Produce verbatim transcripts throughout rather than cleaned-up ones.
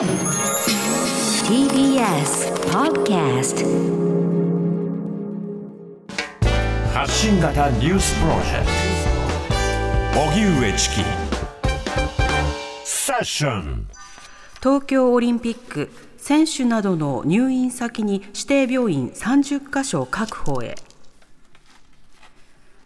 ティービーエス Podcast 発信型ニュースプロジェクト荻上チキセッション。東京オリンピック、選手などの入院先に指定病院さんじゅっかしょ確保へ。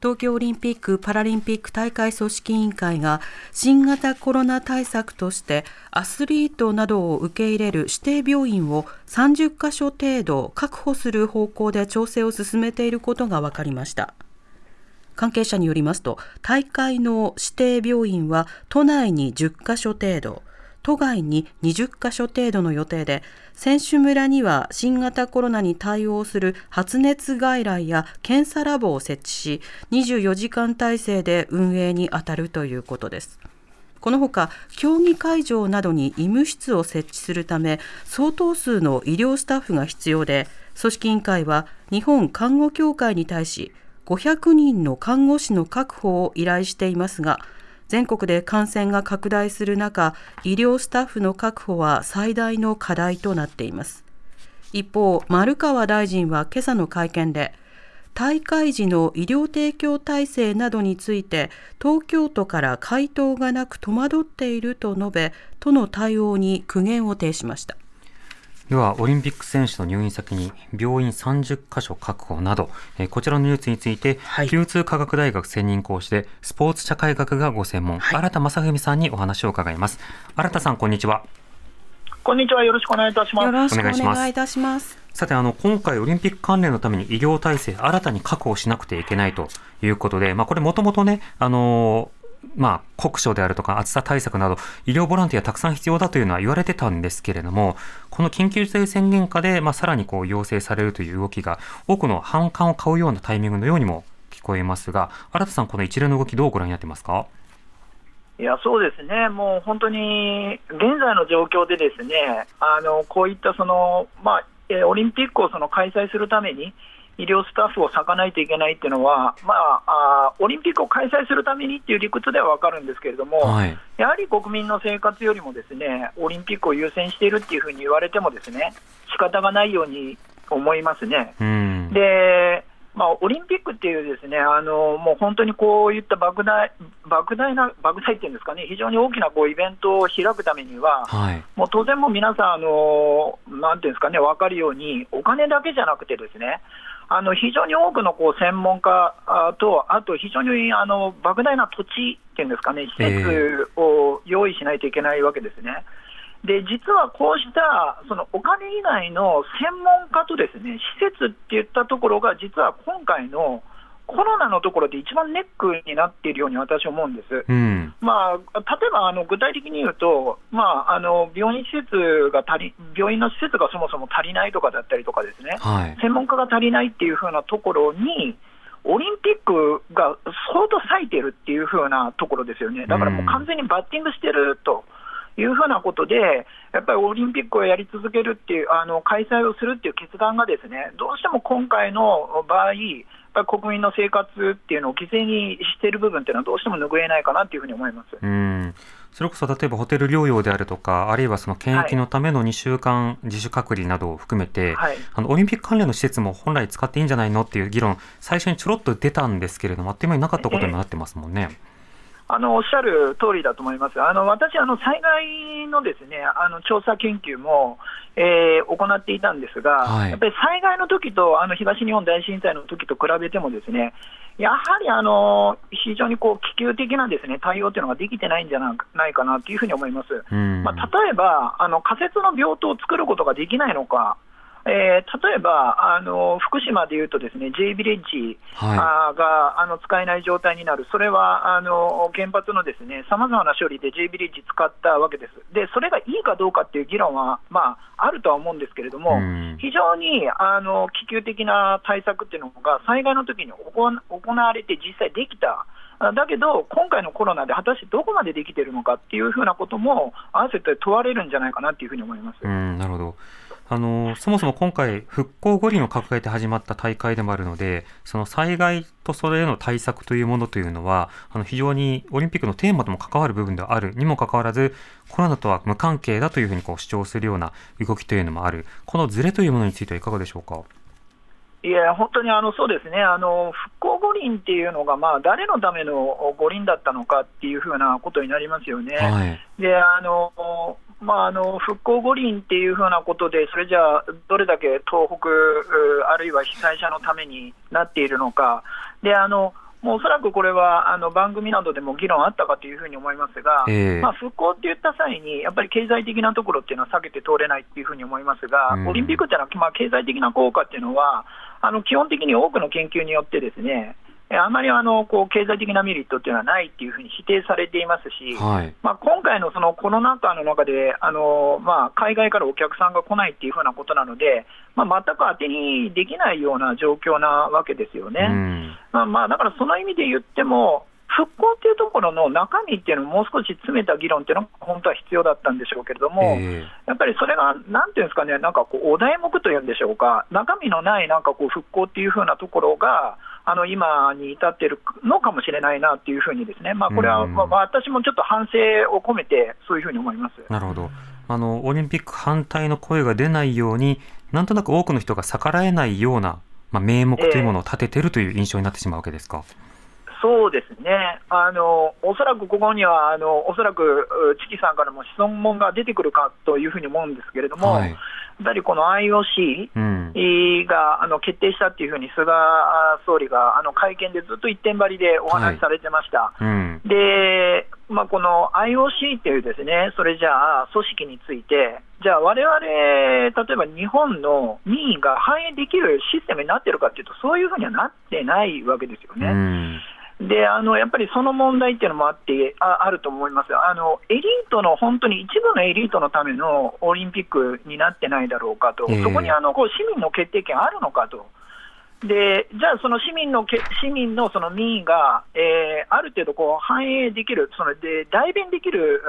東京オリンピック・パラリンピック大会組織委員会が新型コロナ対策としてアスリートなどを受け入れる指定病院をさんじゅっかしょ程度確保する方向で調整を進めていることが分かりました。関係者によりますと、大会の指定病院は都内にじゅっかしょ程度、都外ににじゅっかしょ程度の予定で、選手村には新型コロナに対応する発熱外来や検査ラボを設置し、にじゅうよじかん体制で運営に当たるということです。このほか、競技会場などに医務室を設置するため、相当数の医療スタッフが必要で、組織委員会は日本看護協会に対し、ごひゃくにんの看護師の確保を依頼していますが、全国で感染が拡大する中、医療スタッフの確保は最大の課題となっています。一方、丸川大臣は今朝の会見で、大会時の医療提供体制などについて、東京都から回答がなく戸惑っていると述べ、都の対応に苦言を呈しました。では、オリンピック選手の入院先に病院さんじゅっかしょ確保など、えー、こちらのニュースについて、はい、流通科学大学専任講師でスポーツ社会学がご専門、はい、新田正文さんにお話を伺います。新田さん、こんにちは。こんにちは、よろしくお願いいたします。よろしくお願いいたします。さて、あの今回オリンピック関連のために医療体制新たに確保しなくてはいけないということで、まあ、これもともとね、あのーまあ、酷暑であるとか暑さ対策など医療ボランティアたくさん必要だというのは言われてたんですけれども、この緊急事態宣言下で、まあ、さらにこう要請されるという動きが多くの反感を買うようなタイミングのようにも聞こえますが、新田さん、この一連の動きどうご覧になってますか？いや、そうですね。もう本当に現在の状況でですね、あのこういったその、まあ、オリンピックをその開催するために医療スタッフを割かないといけないっていうのは、まあ、あオリンピックを開催するためにっていう理屈では分かるんですけれども、はい、やはり国民の生活よりもですね、オリンピックを優先しているっていうふうに言われてもですね、仕方がないように思いますね。うんで、まあ、オリンピックっていうですね、あのもう本当にこういった莫大、莫大な、莫大っていうんですかね、非常に大きなこうイベントを開くためには、はい、もう当然もう皆さん、あのなんていうんですかね、分かるようにお金だけじゃなくてですね、あの非常に多くのこう専門家と、あと非常にあの莫大な土地っていうんですかね、施設を用意しないといけないわけですね。で、実はこうしたそのお金以外の専門家とですね、施設っていったところが実は今回のコロナのところで一番ネックになっているように私は思うんです、うんまあ、例えばあの具体的に言うと、まあ、あの病院施設が足り病院の施設がそもそも足りないとかだったりとかですね、はい、専門家が足りないっていう風なところにオリンピックが相当割いてるっていう風なところですよね。だからもう完全にバッティングしてるというふうなことで、やっぱりオリンピックをやり続けるっていう、あの開催をするっていう決断がですね、どうしても今回の場合、やっぱり国民の生活っていうのを犠牲にしている部分っていうのはどうしても拭えないかなというふうに思います。うん、それこそ例えばホテル療養であるとか、あるいはその検疫のためのにしゅうかん自主隔離などを含めて、はい、あのオリンピック関連の施設も本来使っていいんじゃないのっていう議論、最初にちょろっと出たんですけれども、あっという間になかったことになってますもんね。ええあのおっしゃる通りだと思います。あの私あの災害のですね、あの調査研究も、えー、行っていたんですが、はい、やっぱり災害の時とあの東日本大震災の時と比べてもですね、やはりあの非常にこう気球的なですね対応というのができてないんじゃないかなというふうに思います。うん、まあ、例えばあの仮設の病棟を作ることができないのか、えー、例えばあの福島でいうとですね J ビレッジ、はい、あがあの使えない状態になる。それはあの原発のですね様々な処理で J ビレッジ使ったわけです。でそれがいいかどうかっていう議論は、まあ、あるとは思うんですけれども、非常にあの気球的な対策っていうのが災害の時に行われて実際できただけど今回のコロナで果たしてどこまでできているのかっていうふうなことも合わせて問われるんじゃないかなっていうふうに思います。うん、なるほど。あのそもそも今回復興五輪を掲げて始まった大会でもあるので、その災害とそれへの対策というものというのはあの非常にオリンピックのテーマとも関わる部分ではあるにもかかわらず、コロナとは無関係だというふうにこう主張するような動きというのもある、このズレというものについてはいかがでしょうか。いや本当にあのそうですね、あの復興五輪っていうのが、まあ、誰のための五輪だったのかっていうふうなことになりますよね。はい、であのまあ、あの復興五輪っていうふうなことで、それじゃあどれだけ東北あるいは被災者のためになっているのかで、あのもうおそらくこれはあの番組などでも議論あったかというふうに思いますが、えーまあ、復興って言った際にやっぱり経済的なところっていうのは避けて通れないっていうふうに思いますが、うん、オリンピックっていうのは、まあ、経済的な効果っていうのはあの基本的に多くの研究によってですね、あまりあのこう経済的なメリットというのはないというふうに否定されていますし、はい、まあ、今回 の, そのコロナ禍の中であの、まあ、海外からお客さんが来ないというふうなことなので、まあ、全く当てにできないような状況なわけですよね。うん、まあまあ、だからその意味で言っても復興というところの中身っていうのをもう少し詰めた議論っていうのが本当は必要だったんでしょうけれども、えー、やっぱりそれがなんていうんですかね、なんかこうお題目というんでしょうか、中身のないなんかこう復興っていうふうなところがあの今に至っているのかもしれないなというふうにですね、まあ、これはまあ私もちょっと反省を込めてそういうふうに思います。なるほど。あのオリンピック反対の声が出ないように、なんとなく多くの人が逆らえないような、まあ、名目というものを立てているという印象になってしまうわけですか。えーそうですね、あのおそらくここにはあのおそらくチキさんからも質問が出てくるかというふうに思うんですけれども、はい、やっぱりこの アイオーシー が、うん、あの決定したというふうに菅総理があの会見でずっと一点張りでお話しされてました。はい、うん、で、まあ、この アイオーシー というですね、それじゃあ組織について、じゃあ我々例えば日本の民意が反映できるシステムになっているかというと、そういうふうにはなってないわけですよね。うん、であのやっぱりその問題っていうのもあって、あ、あると思います。あのエリートの本当に一部のエリートのためのオリンピックになってないだろうかと、えー、そこにあのこう市民の決定権あるのかと。でじゃあその市民のけ市民のその民意が、えー、ある程度こう反映できる、そので代弁できる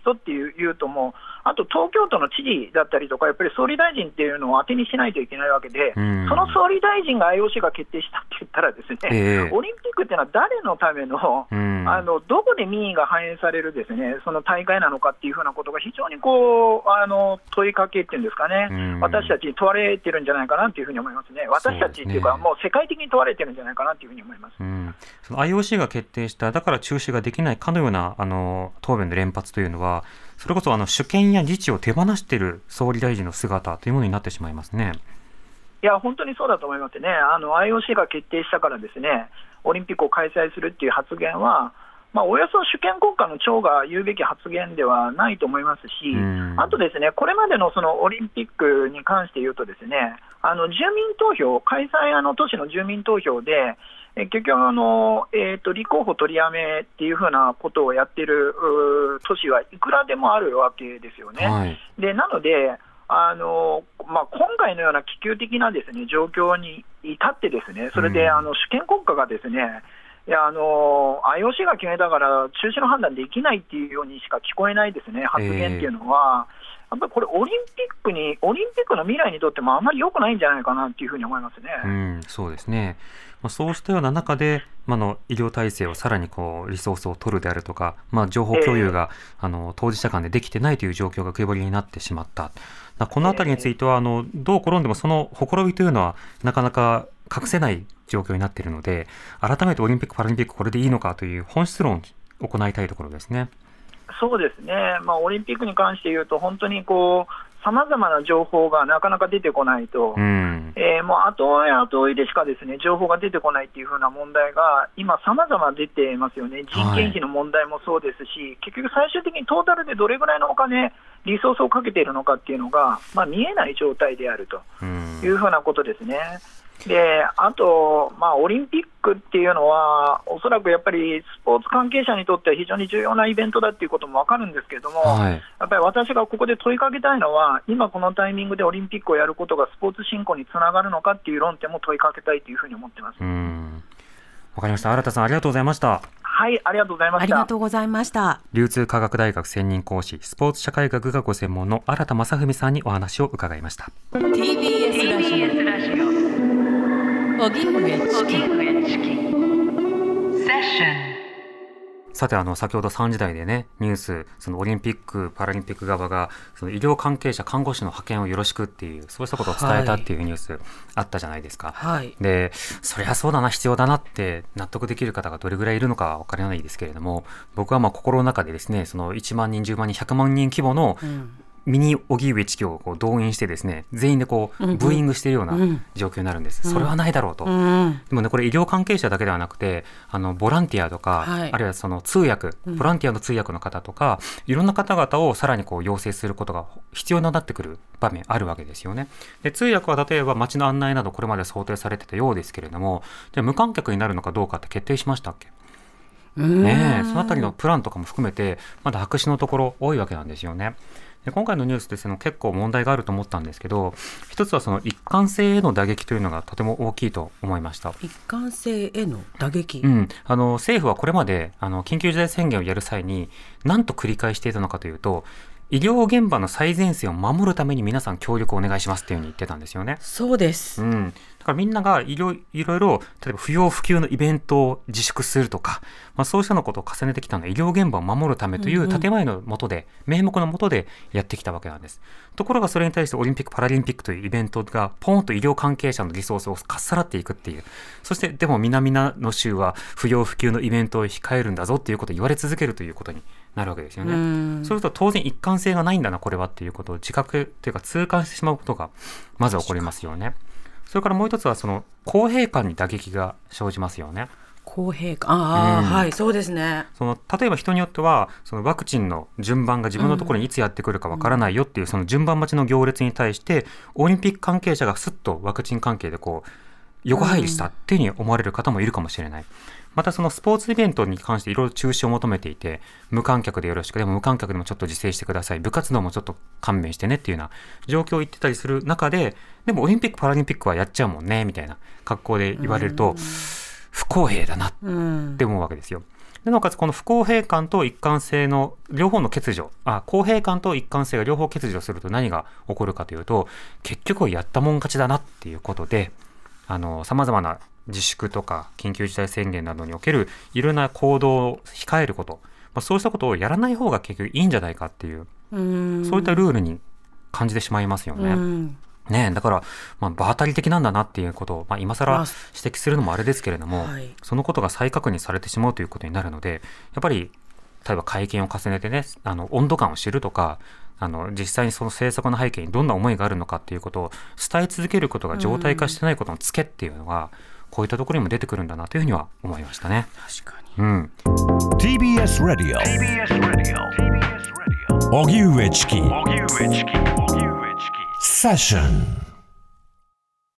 人っていう、いうともうあと東京都の知事だったりとか、やっぱり総理大臣っていうのを当てにしないといけないわけで、その総理大臣が アイオーシー が決定したって言ったらですね、えー、オリンピックっていうのは誰のための、あのどこで民意が反映されるですね、その大会なのかっていうふうなことが非常にこうあの問いかけっていうんですかね、私たちに問われてるんじゃないかなというふうに思いますね。私たちっていうか、もう世界的に問われてるんじゃないかなというふうに思います。うん、その アイオーシー が決定しただから中止ができないかのようなあの答弁の連発というのは、それこそあの主権や自治を手放している総理大臣の姿というものになってしまいますね。いや本当にそうだと思いますね。あの アイオーシー が決定したからですね、オリンピックを開催するっていう発言は、まあ、およそ主権国家の長が言うべき発言ではないと思いますし、あとですね、これまでのそのオリンピックに関して言うとですね、あの住民投票、開催あの都市の住民投票で結局あの、えー、と立候補取りやめっていうふうなことをやっている都市はいくらでもあるわけですよね。はい、でなのであの、まあ、今回のような危機的なですね、状況に至ってですね、それであの主権国家がですね、いやあの アイオーシー が決めたから中止の判断できないっていうようにしか聞こえないですね、発言っていうのは、えー、やっぱりこれオリンピックにオリンピックの未来にとってもあまり良くないんじゃないかなっていうふうに思いますね。うん、そうですね。まあ、そうしたような中で、まあ、の医療体制をさらにこうリソースを取るであるとか、まあ、情報共有が、えー、あの当事者間でできてないという状況が浮き彫りになってしまった。だこのあたりについては、えー、あのどう転んでもそのほころびというのはなかなか隠せない状況になっているので、改めてオリンピック・パラリンピックこれでいいのかという本質論を行いたいところですね。そうですね、まあ、オリンピックに関して言うと本当にこうさまざまな情報がなかなか出てこないと、うんえー、もう後追い後追いでしかですね、情報が出てこないというふうな問題が今さまざま出てますよね。人件費の問題もそうですし、はい、結局最終的にトータルでどれぐらいのお金リソースをかけているのかっていうのが、まあ、見えない状態であるというふうなことですね。であと、まあ、オリンピックっていうのはおそらくやっぱりスポーツ関係者にとっては非常に重要なイベントだっていうこともわかるんですけれども、はい、やっぱり私がここで問いかけたいのは、今このタイミングでオリンピックをやることがスポーツ振興につながるのかっていう論点も問いかけたいというふうに思ってます。うん、わかりました。新田さんありがとうございました。はい、ありがとうございました。ありがとうございました。流通科学大学専任講師、スポーツ社会学がご専門の新田正文さんにお話を伺いました。ティービーエス ラジオ、荻上チキ。さて、あの先ほどさんじ台でね、ニュース、そのオリンピックパラリンピック側がその医療関係者看護師の派遣をよろしくっていう、そうしたことを伝えたっていうニュースあったじゃないですか、はい、でそりゃそうだな、必要だなって納得できる方がどれぐらいいるのか分からないですけれども、僕はまあ心の中でですね、そのいちまんにんじゅうまんにんひゃくまんにん規模の、うん、ミニ荻上チキをこう動員してですね、全員でこうブーイングしているような状況になるんです、うんうん、それはないだろうと、うん、でもね、これ医療関係者だけではなくて、あのボランティアとか、はい、あるいはその通訳、ボランティアの通訳の方とか、うん、いろんな方々をさらにこう要請することが必要になってくる場面あるわけですよね。で通訳は例えば街の案内などこれまで想定されてたようですけれども、じゃあ無観客になるのかどうかって決定しましたっけね、えそのあたりのプランとかも含めてまだ白紙のところ多いわけなんですよね。で今回のニュースでその結構問題があると思ったんですけど、一つはその一貫性への打撃というのがとても大きいと思いました。一貫性への打撃、うん、あの政府はこれまであの緊急事態宣言をやる際に何と繰り返していたのかというと、医療現場の最前線を守るために皆さん協力をお願いしますというふうに言ってたんですよね。そうです、うん、だからみんながいろいろ例えば不要不急のイベントを自粛するとか、まあ、そうしたのことを重ねてきたのは医療現場を守るためという建前の下で、うんうん、名目の下でやってきたわけなんです。ところがそれに対してオリンピックパラリンピックというイベントがポンと医療関係者のリソースをかっさらっていくっていう、そしてでも南の州は不要不急のイベントを控えるんだぞということを言われ続けるということになるわけですよね。そうすると当然一貫性がないんだなこれはっていうことを自覚というか痛感してしまうことがまず起こりますよね。それからもう一つはその公平感に打撃が生じますよね。公平感、あ、うん、はいそうですね。その例えば人によってはそのワクチンの順番が自分のところにいつやってくるかわからないよっていう、その順番待ちの行列に対してオリンピック関係者がすっとワクチン関係でこう横入りしたっていうふうに思われる方もいるかもしれない。またそのスポーツイベントに関していろいろ中止を求めていて、無観客でよろしく、でも無観客でもちょっと自制してください、部活動もちょっと勘弁してねっていうような状況を言ってたりする中で、でもオリンピックパラリンピックはやっちゃうもんねみたいな格好で言われると不公平だなって思うわけですよ。でなおかつこの不公平感と一貫性の両方の欠如、あ公平感と一貫性が両方欠如すると何が起こるかというと、結局はやったもん勝ちだなっていうことで、あの様々な自粛とか緊急事態宣言などにおけるいろんな行動を控えること、まあ、そうしたことをやらない方が結局いいんじゃないかっていう、うーん、そういったルールに感じてしまいますよね。うんねえ、だから、まあ、場当たり的なんだなっていうことを、まあ、今更指摘するのもあれですけれども、はい、そのことが再確認されてしまうということになるので、やっぱり例えば会見を重ねてね、あの温度感を知るとか、あの実際にその政策の背景にどんな思いがあるのかっていうことを伝え続けることが常態化してないことのツケっていうのが、こういったところにも出てくるんだなというふうには思いましたね。確かに、うん、ティービーエス Radio 荻上チキ セッション